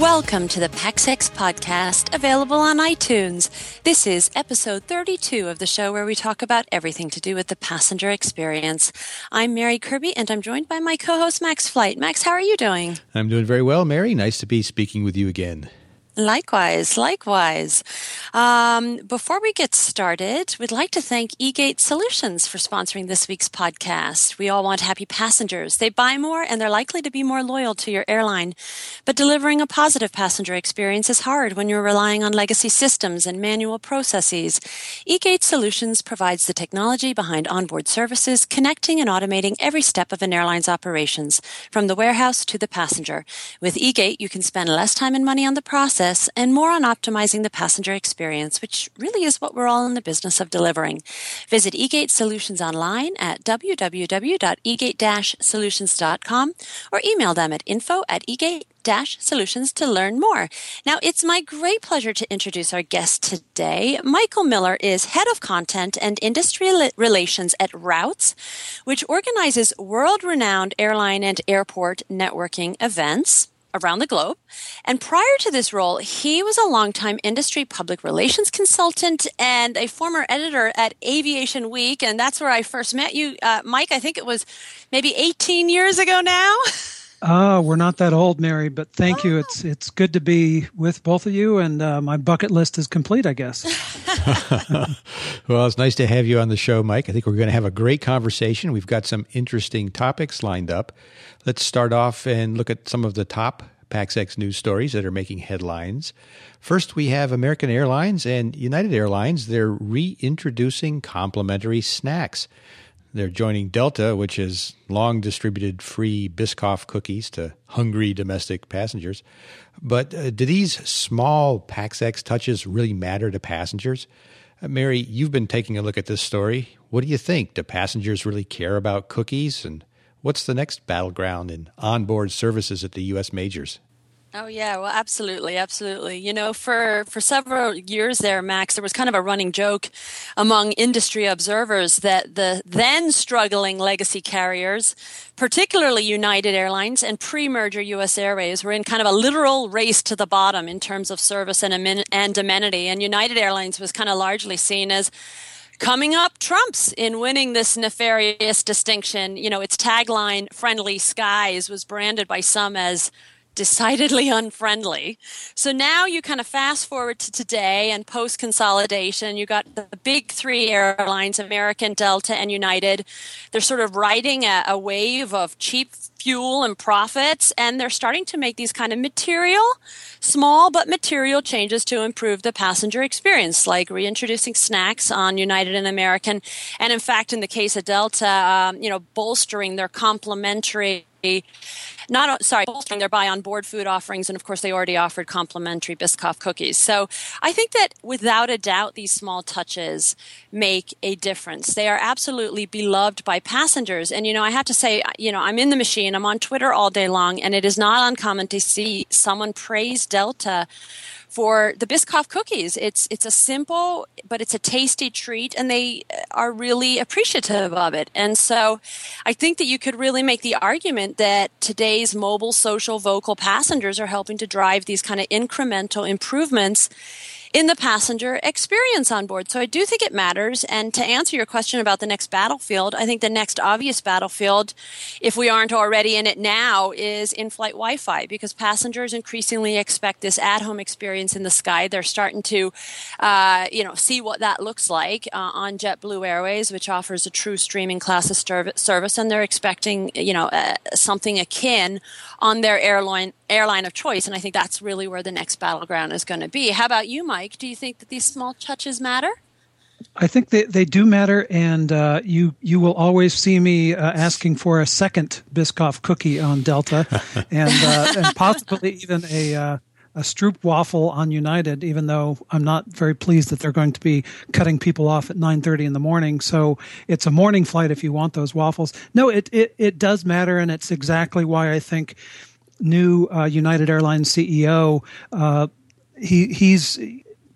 Welcome to the PAXX Podcast, available on iTunes. This is episode 32 of the show where we talk about everything to do with the passenger experience. I'm Mary Kirby, and I'm joined by my co-host, Max Flight. Max, how are you doing? I'm doing very well, Mary. Nice to be speaking with you again. Likewise. Before we get started, we'd like to thank eGate Solutions for sponsoring this week's podcast. We all want happy passengers. They buy more and they're likely to be more loyal to your airline. But delivering a positive passenger experience is hard when you're relying on legacy systems and manual processes. eGate Solutions provides the technology behind onboard services, connecting and automating every step of an airline's operations, from the warehouse to the passenger. With eGate, you can spend less time and money on the process and more on optimizing the passenger experience, which really is what we're all in the business of delivering. Visit eGate Solutions online at www.egate-solutions.com or email them at info@egate-solutions to learn more. Now, it's my great pleasure to introduce our guest today. Michael Miller is Head of Content and Industry Relations at Routes, which organizes world-renowned airline and airport networking events around the globe. And prior to this role, he was a longtime industry public relations consultant and a former editor at Aviation Week. And that's where I first met you, Mike. I think it was maybe 18 years ago now. We're not that old, Mary, but thank you. It's good to be with both of you, and my bucket list is complete, I guess. Well, it's nice to have you on the show, Mike. I think we're going to have a great conversation. We've got some interesting topics lined up. Let's start off and look at some of the top PAXX news stories that are making headlines. First, we have American Airlines and United Airlines. They're reintroducing complimentary snacks. They're joining Delta, which has long distributed free Biscoff cookies to hungry domestic passengers. But do these small PAXX touches really matter to passengers? Mary, you've been taking a look at this story. What do you think? Do passengers really care about cookies? And what's the next battleground in onboard services at the U.S. majors? Oh, yeah. Well, absolutely. You know, for several years there, Max, there was kind of a running joke among industry observers that the then struggling legacy carriers, particularly United Airlines and pre-merger U.S. Airways, were in kind of a literal race to the bottom in terms of service and amenity. And United Airlines was kind of largely seen as coming up trumps in winning this nefarious distinction. You know, its tagline, "Friendly Skies," was branded by some as decidedly unfriendly. So now you kind of fast forward to today and post consolidation. You got the big three airlines, American, Delta, and United. They're sort of riding a wave of cheap fuel and profits, and they're starting to make these kind of small but material changes to improve the passenger experience, like reintroducing snacks on United and American. And in fact, in the case of Delta, bolstering their bolstering their buy on board food offerings, and of course they already offered complimentary Biscoff cookies. So I think that without a doubt these small touches make a difference. They are absolutely beloved by passengers, and I have to say, I'm in the machine, I'm on Twitter all day long, and it is not uncommon to see someone praise Delta for the Biscoff cookies. It's a simple, but it's a tasty treat, and they are really appreciative of it. And so I think that you could really make the argument that today's mobile, social, vocal passengers are helping to drive these kind of incremental improvements in the passenger experience on board. So I do think it matters. And to answer your question about the next battlefield, I think the next obvious battlefield, if we aren't already in it now, is in-flight Wi-Fi, because passengers increasingly expect this at-home experience in the sky. They're starting to, see what that looks like on JetBlue Airways, which offers a true streaming class of service, and they're expecting, something akin on their airline of choice. And I think that's really where the next battleground is going to be. How about you, Mike? Do you think that these small touches matter? I think they do matter, and you will always see me asking for a second Biscoff cookie on Delta, and possibly even a Stroop waffle on United, even though I'm not very pleased that they're going to be cutting people off at 9:30 in the morning. So it's a morning flight if you want those waffles. No, it does matter, and it's exactly why I think new United Airlines CEO, he's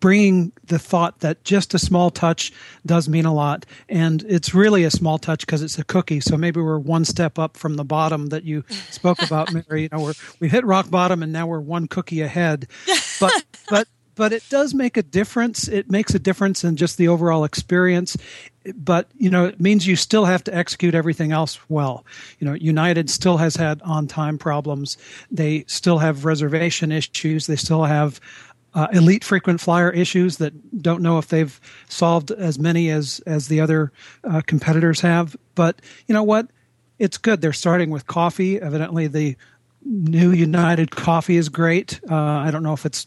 bringing the thought that just a small touch does mean a lot. And it's really a small touch because it's a cookie. So maybe we're one step up from the bottom that you spoke about, Mary. You know, we've hit rock bottom and now we're one cookie ahead. But it does make a difference. It makes a difference in just the overall experience. But, you know, it means you still have to execute everything else well. You know, United still has had on-time problems. They still have reservation issues. They still have elite frequent flyer issues that don't know if they've solved as many as the other competitors have. But you know what? It's good. They're starting with coffee. Evidently, the new United coffee is great. I don't know if it's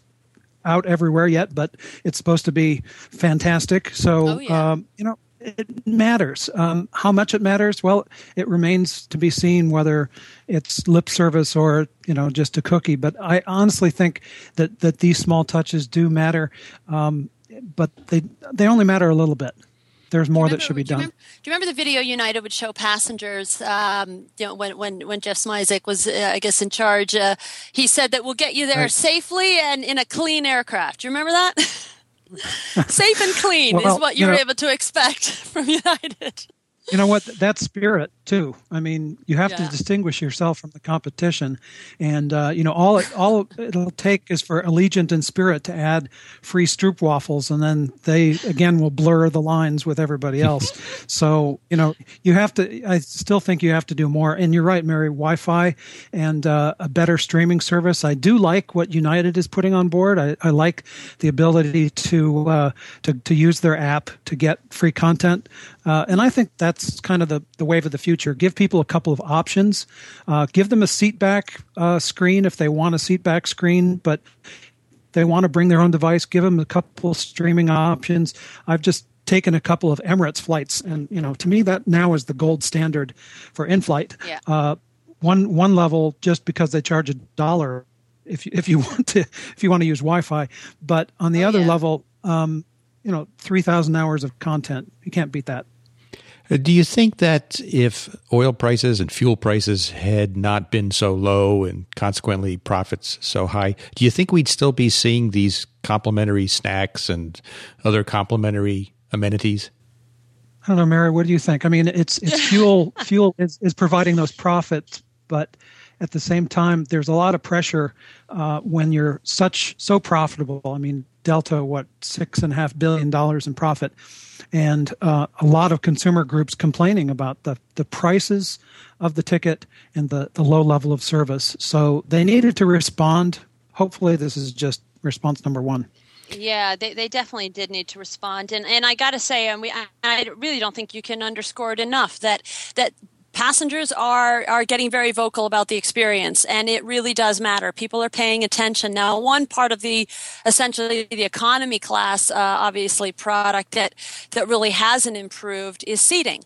out everywhere yet, but it's supposed to be fantastic. So, you know, it matters. How much it matters? Well, it remains to be seen whether it's lip service or, you know, just a cookie. But I honestly think that these small touches do matter, but they only matter a little bit. There's more that should be done. Do you remember the video United would show passengers you know, when Jeff Smizik was, I guess, in charge? He said that we'll get you there safely and in a clean aircraft. Do you remember that? Safe and clean is what you're able to expect from United. You know what? That's Spirit, too. I mean, you have to distinguish yourself from the competition. And, you know, all it'll take is for Allegiant and Spirit to add free Stroop waffles, and then they, again, will blur the lines with everybody else. So, you know, I still think you have to do more. And you're right, Mary, Wi-Fi and a better streaming service. I do like what United is putting on board. I like the ability to use their app to get free content. And I think that's kind of the wave of the future. Give people a couple of options. Give them a seatback screen if they want a seatback screen, but they want to bring their own device. Give them a couple streaming options. I've just taken a couple of Emirates flights, and you know, to me, that now is the gold standard for in-flight. Yeah. One level, just because they charge $1 if you want to use Wi-Fi, but on the other level, you know, 3,000 hours of content. You can't beat that. Do you think that if oil prices and fuel prices had not been so low and consequently profits so high, do you think we'd still be seeing these complimentary snacks and other complimentary amenities? I don't know, Mary, what do you think? I mean, it's fuel is providing those profits, but at the same time, there's a lot of pressure when you're so profitable. I mean, Delta, $6.5 billion in profit, and a lot of consumer groups complaining about the prices of the ticket and the low level of service. So they needed to respond. Hopefully, this is just response number one. Yeah, they definitely did need to respond, and I got to say, I really don't think you can underscore it enough that. Passengers are getting very vocal about the experience, and it really does matter. People are paying attention. Now, one part of essentially the economy class, obviously, product that really hasn't improved is seating.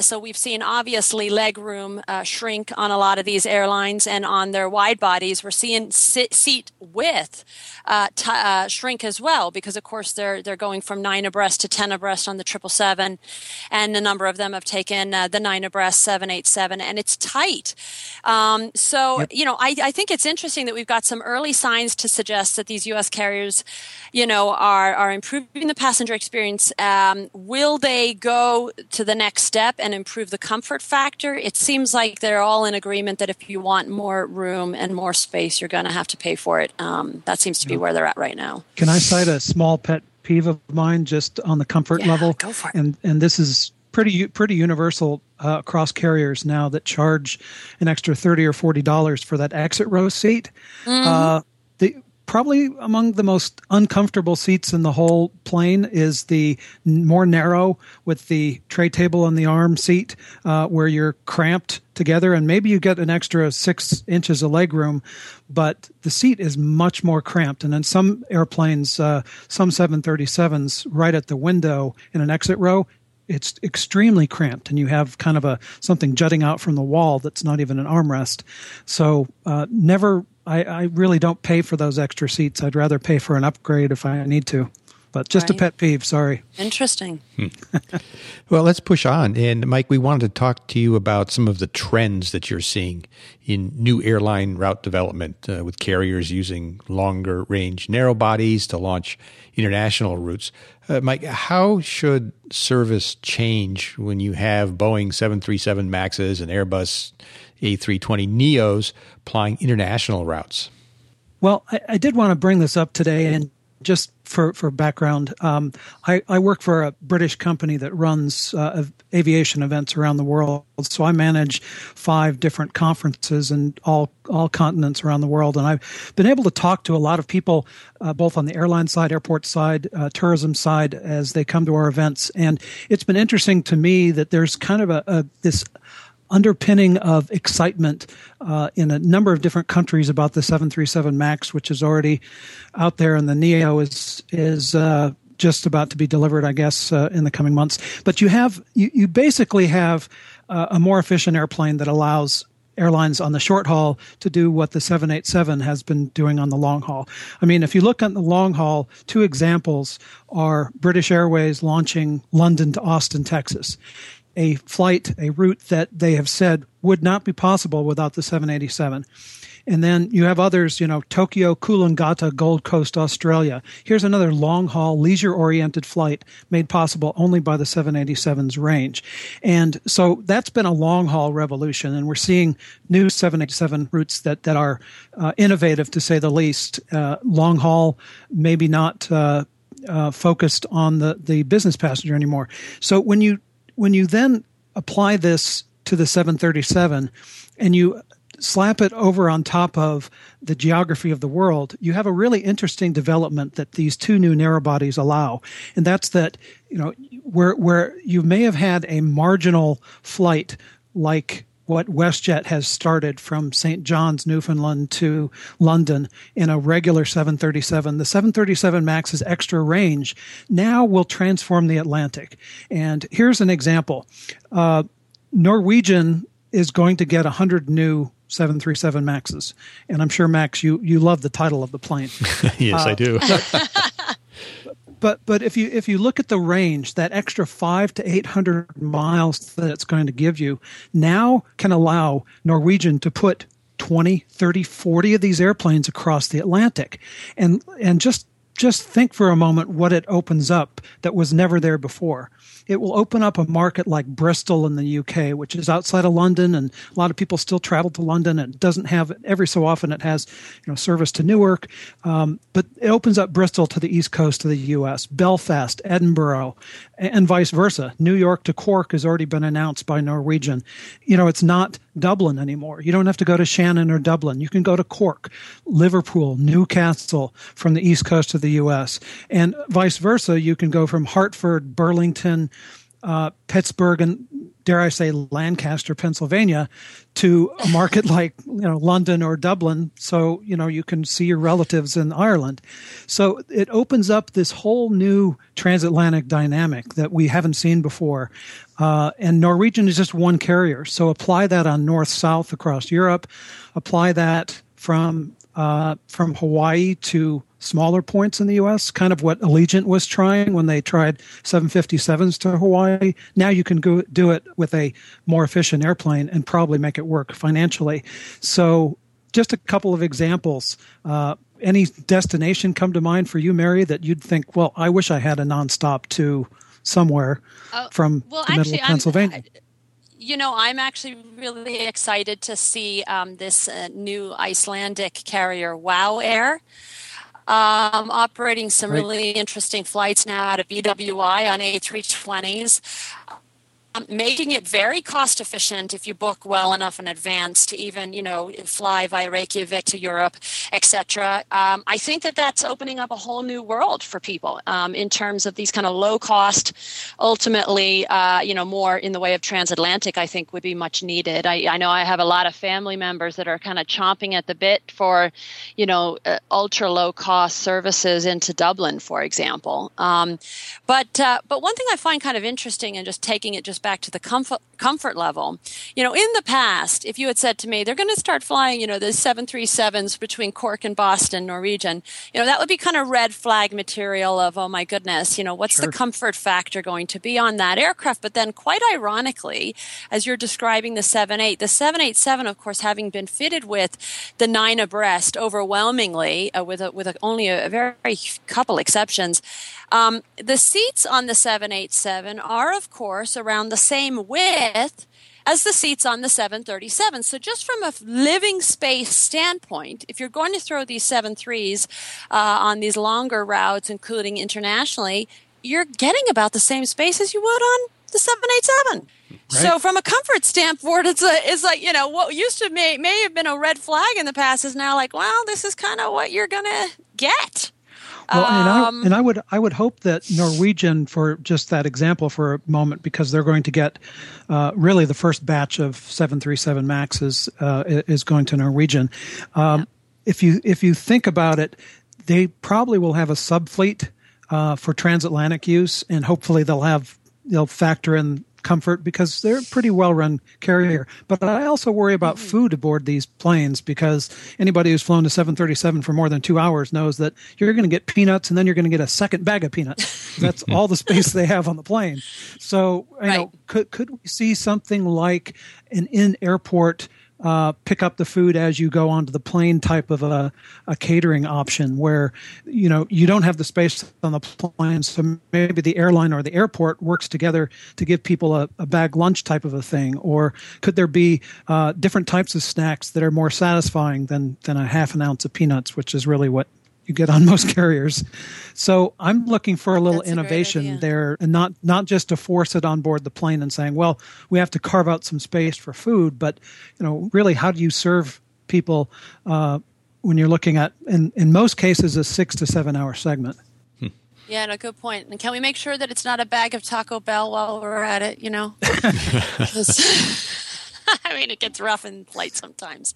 So we've seen, obviously, legroom shrink on a lot of these airlines, and on their wide bodies, we're seeing seat width shrink as well, because, of course, they're going from 9 abreast to 10 abreast on the 777, and a number of them have taken the 9 abreast 787, and it's tight. You know, I think it's interesting that we've got some early signs to suggest that these U.S. carriers, you know, are improving the passenger experience. Will they go to the next step and improve the comfort factor? It seems like they're all in agreement that if you want more room and more space, you're going to have to pay for it. That seems to be where they're at right now. Can I cite a small pet peeve of mine just on the comfort level? Go for it. And this is pretty universal across carriers now that charge an extra $30 or $40 for that exit row seat. Mm-hmm. Probably among the most uncomfortable seats in the whole plane is the more narrow with the tray table on the arm seat where you're cramped together, and maybe you get an extra 6 inches of leg room, but the seat is much more cramped. And in some airplanes, some 737s right at the window in an exit row, it's extremely cramped, and you have kind of something jutting out from the wall that's not even an armrest. So I really don't pay for those extra seats. I'd rather pay for an upgrade if I need to. but just a pet peeve, sorry. Interesting. Well, let's push on. And Mike, we wanted to talk to you about some of the trends that you're seeing in new airline route development with carriers using longer range narrow bodies to launch international routes. Mike, how should service change when you have Boeing 737 MAXs and Airbus A320 Neos plying international routes? Well, I did want to bring this up today, and just for background, I work for a British company that runs aviation events around the world. So I manage 5 different conferences in all continents around the world. And I've been able to talk to a lot of people, both on the airline side, airport side, tourism side, as they come to our events. And it's been interesting to me that there's kind of this underpinning of excitement in a number of different countries about the 737 MAX, which is already out there, and the Neo is just about to be delivered, I guess, in the coming months. But you basically have a more efficient airplane that allows airlines on the short haul to do what the 787 has been doing on the long haul. I mean, if you look at the long haul, 2 examples are British Airways launching London to Austin, Texas. A flight, a route that they have said would not be possible without the 787. And then you have others, Tokyo, Coolangatta, Gold Coast, Australia. Here's another long-haul, leisure-oriented flight made possible only by the 787's range. And so that's been a long-haul revolution, and we're seeing new 787 routes that are innovative, to say the least. Long-haul, maybe not focused on the business passenger anymore. So when you then apply this to the 737 and you slap it over on top of the geography of the world, you have a really interesting development that these 2 new narrow bodies allow. And that's that, where you may have had a marginal flight like what WestJet has started from St. John's, Newfoundland to London in a regular 737. The 737 MAX's extra range now will transform the Atlantic. And here's an example. Norwegian is going to get 100 new 737 MAXs. And I'm sure, Max, you love the title of the plane. Yes, I do. But if you look at the range, that extra 500 to 800 miles that it's going to give you now can allow Norwegian to put 20, 30, 40 of these airplanes across the Atlantic. And just think for a moment what it opens up that was never there before. It will open up a market like Bristol in the UK, which is outside of London, and a lot of people still travel to London. It doesn't have, every so often it has, service to Newark, but it opens up Bristol to the east coast of the US, Belfast, Edinburgh, and vice versa. New York to Cork has already been announced by Norwegian. It's not Dublin anymore. You don't have to go to Shannon or Dublin. You can go to Cork, Liverpool, Newcastle from the east coast of the US, and vice versa. You can go from Hartford, Burlington, Pittsburgh, and dare I say Lancaster, Pennsylvania, to a market like London or Dublin, so you can see your relatives in Ireland. So it opens up this whole new transatlantic dynamic that we haven't seen before. And Norwegian is just one carrier, so apply that on north-south across Europe. Apply that from Hawaii to smaller points in the U.S., kind of what Allegiant was trying when they tried 757s to Hawaii. Now you can go do it with a more efficient airplane and probably make it work financially. So just a couple of examples. Any destination come to mind for you, Mary, that you'd think, well, I wish I had a nonstop to somewhere from the middle of Pennsylvania? I'm actually really excited to see this new Icelandic carrier, Wow Air, operating some really interesting flights now out of BWI on A320s, making it very cost efficient if you book well enough in advance to even, fly via Reykjavik to Europe, etc. I think that's opening up a whole new world for people in terms of these kind of low cost, ultimately, more in the way of transatlantic, I think would be much needed. I know I have a lot of family members that are kind of chomping at the bit for, ultra low cost services into Dublin, for example. But one thing I find kind of interesting, and just taking it just back to the comfort comfort level. You know, in the past, if you had said to me, they're going to start flying, you know, the 737s between Cork and Boston, Norwegian, you know, that would be kind of red flag material of, oh my goodness, you know, what's the comfort factor going to be on that aircraft? But then quite ironically, as you're describing the 78, the 787, of course, having been fitted with the 9 abreast overwhelmingly, with only a very couple exceptions, the seats on the 787 are, of course, around the same width as the seats on the 737. So just from a living space standpoint, if you're going to throw these 7.3s on these longer routes, including internationally, you're getting about the same space as you would on the 787. Right. So from a comfort standpoint, it's like, you know, what used to may have been a red flag in the past is now like, well, this is kind of what you're going to get. Well, I would hope that Norwegian, for just that example for a moment, because they're going to get really the first batch of 737 MAXs is going to Norwegian. Yeah. If you think about it, they probably will have a subfleet for transatlantic use, and hopefully they'll factor in comfort because they're a pretty well-run carrier. But I also worry about food aboard these planes, because anybody who's flown to 737 for more than 2 hours knows that you're going to get peanuts and then you're going to get a second bag of peanuts. That's all the space they have on the plane. So you know, could we see something like an in-airport pick up the food as you go onto the plane type of a catering option where, you know, you don't have the space on the plane, so maybe the airline or the airport works together to give people a bag lunch type of a thing? Or could there be different types of snacks that are more satisfying than a half an ounce of peanuts, which is really what you get on most carriers? So I'm looking for a little innovation there, and not just to force it on board the plane and saying, well, we have to carve out some space for food, but, you know, really, how do you serve people when you're looking at, in most cases, a 6 to 7 hour segment? Yeah, no, good point. And can we make sure that it's not a bag of Taco Bell while we're at it, you know? I mean, it gets rough in flight sometimes.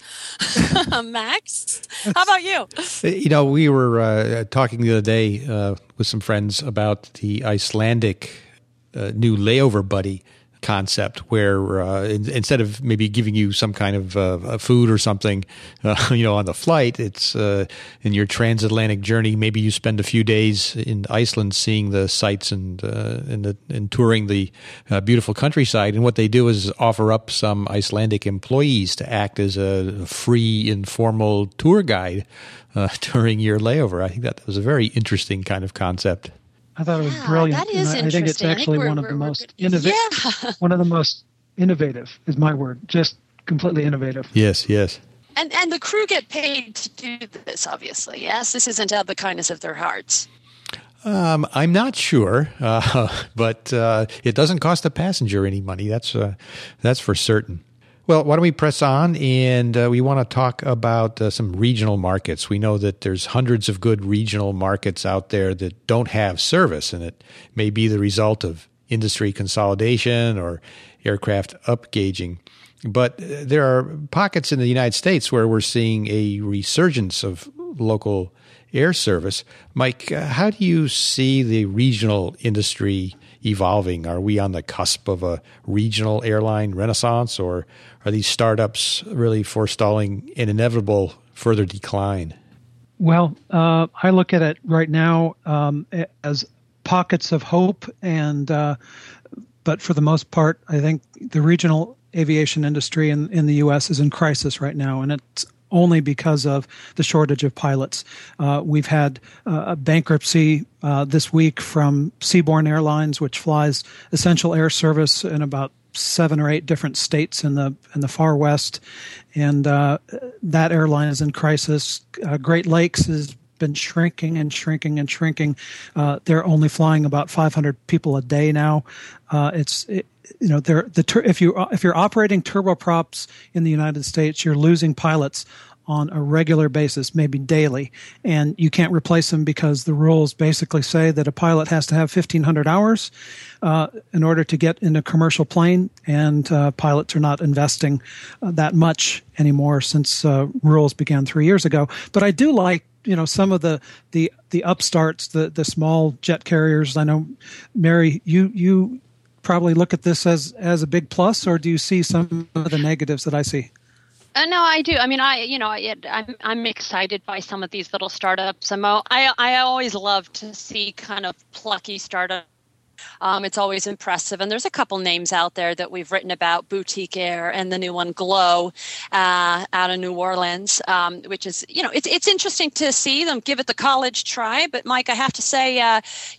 Max, how about you? You know, we were talking the other day with some friends about the Icelandic new layover buddy concept, where instead of maybe giving you some kind of food or something, you know, on the flight, it's in your transatlantic journey. Maybe you spend a few days in Iceland, seeing the sights and touring the beautiful countryside. And what they do is offer up some Icelandic employees to act as a free, informal tour guide during your layover. I think that was a very interesting kind of concept. I thought it was brilliant. That is interesting. I think it's actually one of the most innovative is my word. Just completely innovative. Yes, yes. And the crew get paid to do this, obviously. Yes, this isn't out of the kindness of their hearts. I'm not sure, but it doesn't cost the passenger any money. That's for certain. Well, why don't we press on, and we want to talk about some regional markets. We know that there's hundreds of good regional markets out there that don't have service, and it may be the result of industry consolidation or aircraft upgauging. But there are pockets in the United States where we're seeing a resurgence of local air service. Mike, how do you see the regional industry evolving? Are we on the cusp of a regional airline renaissance, or are these startups really forestalling an inevitable further decline? Well, I look at it right now as pockets of hope, and but for the most part, I think the regional aviation industry in the U.S. is in crisis right now, and it's only because of the shortage of pilots. We've had a bankruptcy this week from Seaborne Airlines, which flies essential air service in about 7 or 8 different states in the far west, and that airline is in crisis. Great Lakes has been shrinking. They're only flying about 500 people a day now. You know, if you're operating turboprops in the United States, you're losing pilots on a regular basis, maybe daily, and you can't replace them because the rules basically say that a pilot has to have 1,500 hours in order to get in a commercial plane, and pilots are not investing that much anymore since rules began 3 years ago. But I do like, you know, some of the upstarts, the small jet carriers. I know, Mary, you probably look at this as a big plus, or do you see some of the negatives that I see? No, I do. I mean, I'm excited by some of these little startups. I always love to see kind of plucky startups. It's always impressive. And there's a couple names out there that we've written about, Boutique Air and the new one, Glow, out of New Orleans, which is, it's interesting to see them give it the college try. But, Mike, I have to say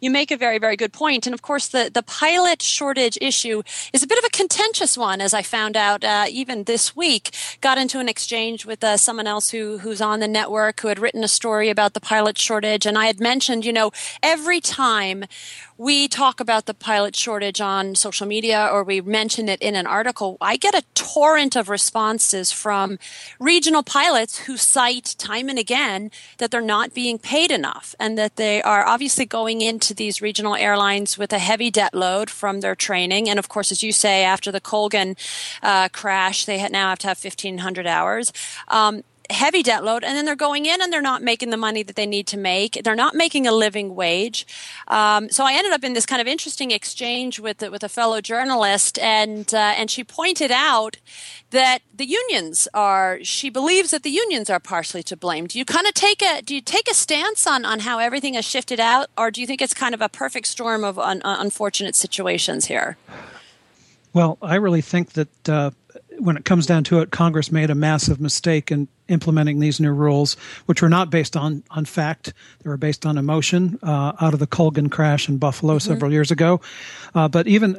you make a very, very good point. And, of course, the pilot shortage issue is a bit of a contentious one, as I found out even this week. Got into an exchange with someone else who's on the network who had written a story about the pilot shortage. And I had mentioned, every time we talk about the pilot shortage on social media or we mention it in an article, I get a torrent of responses from regional pilots who cite time and again that they're not being paid enough and that they are obviously going into these regional airlines with a heavy debt load from their training. And of course, as you say, after the Colgan crash, they now have to have 1,500 hours. Heavy debt load, and then they're going in and they're not making the money that they need to make. They're not making a living wage. So I ended up in this kind of interesting exchange with a fellow journalist, and she pointed out that she believes that the unions are partially to blame. Do you take a stance on how everything has shifted out, or do you think it's kind of a perfect storm of unfortunate situations here? Well, I really think that when it comes down to it, Congress made a massive mistake in implementing these new rules, which were not based on fact. They were based on emotion out of the Colgan crash in Buffalo several years ago. But even,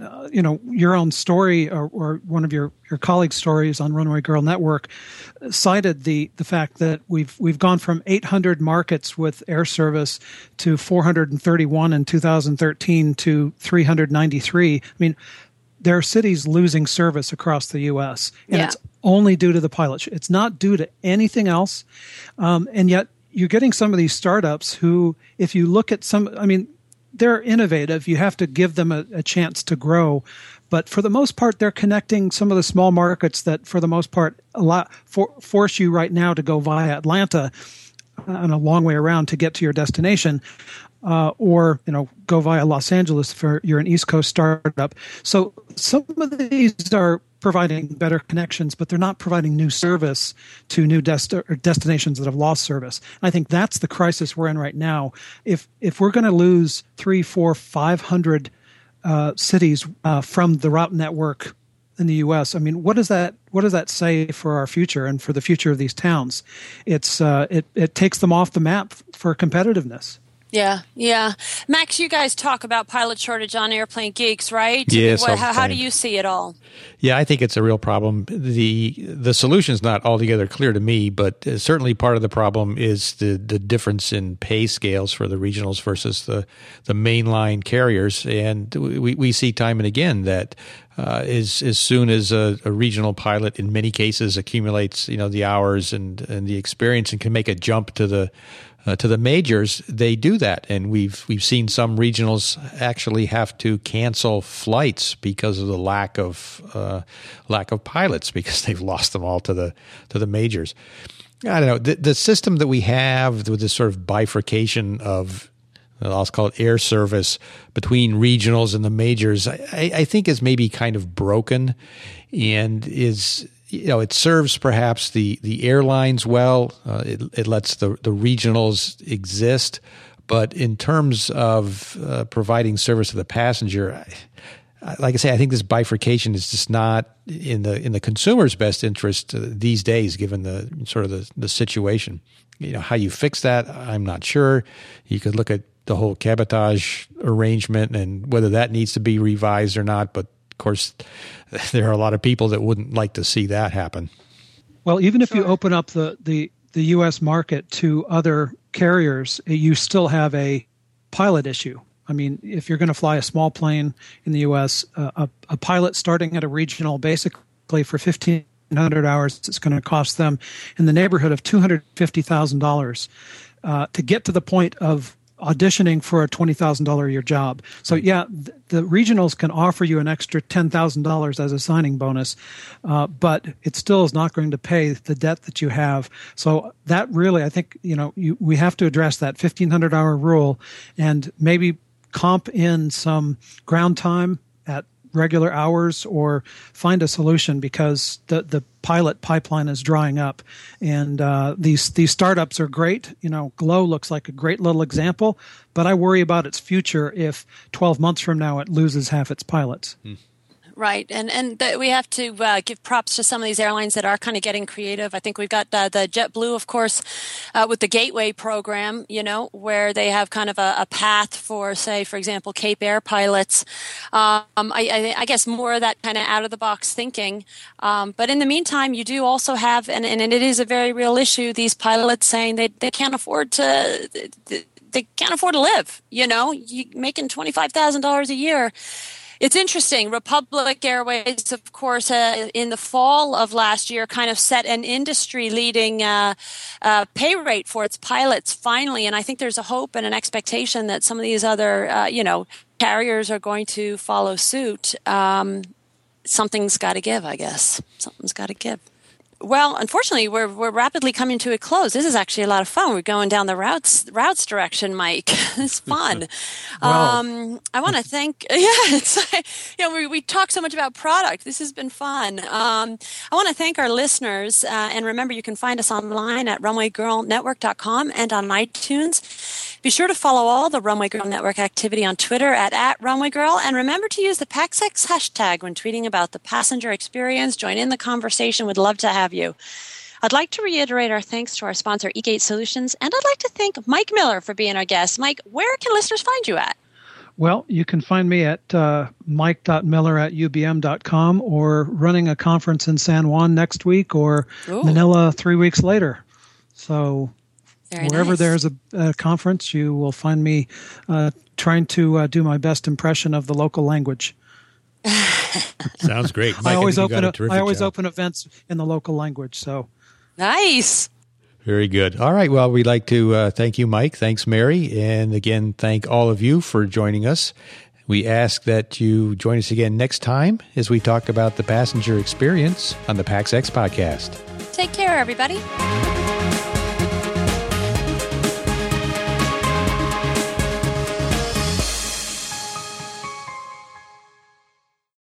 your own story or one of your colleagues' stories on Runway Girl Network cited the fact that we've gone from 800 markets with air service to 431 in 2013 to 393. I mean, there are cities losing service across the U.S., and it's only due to the pilot. It's not due to anything else, and yet you're getting some of these startups who, if you look at they're innovative. You have to give them a chance to grow, but for the most part, they're connecting some of the small markets that, for the most part, force you right now to go via Atlanta on a long way around to get to your destination. Or, go via Los Angeles for you're an East Coast startup. So some of these are providing better connections, but they're not providing new service to new destinations that have lost service. And I think that's the crisis we're in right now. If we're going to lose 300, 400, 500 cities from the route network in the U.S., what does that say for our future and for the future of these towns? It's it takes them off the map for competitiveness. Yeah. Max, you guys talk about pilot shortage on Airplane Geeks, right? Yes. How do you see it all? Yeah, I think it's a real problem. The solution's not altogether clear to me, but certainly part of the problem is the difference in pay scales for the regionals versus the mainline carriers. And we see time and again that as soon as a regional pilot, in many cases, accumulates the hours and the experience and can make a jump to the majors, they do that, and we've seen some regionals actually have to cancel flights because of the lack of pilots because they've lost them all to the majors. I don't know, the system that we have with this sort of bifurcation of, I'll call it, air service between regionals and the majors, I think is maybe kind of broken, and is. It serves perhaps the airlines well. It lets the regionals exist. But in terms of providing service to the passenger, like I say, I think this bifurcation is just not in the consumer's best interest these days, given the sort of the situation. How you fix that, I'm not sure. You could look at the whole cabotage arrangement and whether that needs to be revised or not, but of course, there are a lot of people that wouldn't like to see that happen. Well, even if you open up the U.S. market to other carriers, you still have a pilot issue. If you're going to fly a small plane in the U.S., a pilot starting at a regional basically for 1,500 hours, it's going to cost them in the neighborhood of $250,000 to get to the point of auditioning for a $20,000 a year job. So yeah, the regionals can offer you an extra $10,000 as a signing bonus, but it still is not going to pay the debt that you have. So that really, I think, we have to address that 1,500 hour rule and maybe comp in some ground time at regular hours or find a solution, because the pilot pipeline is drying up. And these startups are great. You know, Glow looks like a great little example, but I worry about its future if 12 months from now it loses half its pilots. Mm. Right, and we have to give props to some of these airlines that are kind of getting creative. I think we've got the JetBlue, of course, with the Gateway program, you know, where they have kind of a path for, say, for example, Cape Air pilots. I guess more of that kind of out-of-the-box thinking. But in the meantime, you do also have, and it is a very real issue, these pilots saying they can't afford to they can't afford to live, you know. You're making $25,000 a year. It's interesting. Republic Airways, of course, in the fall of last year kind of set an industry-leading pay rate for its pilots finally, and I think there's a hope and an expectation that some of these other, carriers are going to follow suit. Something's got to give, I guess. Something's got to give. Well, unfortunately, we're rapidly coming to a close. This is actually a lot of fun. We're going down the routes direction, Mike. It's fun. Wow. I want to thank. Yeah, it's we talk so much about product. This has been fun. I want to thank our listeners, and remember, you can find us online at runwaygirlnetwork.com and on iTunes. Be sure to follow all the Runway Girl Network activity on Twitter at Runway Girl, and remember to use the PAXX hashtag when tweeting about the passenger experience. Join in the conversation. We'd love to have you. I'd like to reiterate our thanks to our sponsor, eGate Solutions, and I'd like to thank Mike Miller for being our guest. Mike, where can listeners find you at? Well, you can find me at mike.miller@ubm.com, or running a conference in San Juan next week, or Ooh. Manila 3 weeks later. So Very wherever nice. There's a conference, you will find me trying to do my best impression of the local language. Sounds great. Mike, I always open events in the local language. So nice. Very good. All right. Well, we'd like to thank you, Mike. Thanks, Mary. And again, thank all of you for joining us. We ask that you join us again next time as we talk about the passenger experience on the PAXX Podcast. Take care, everybody.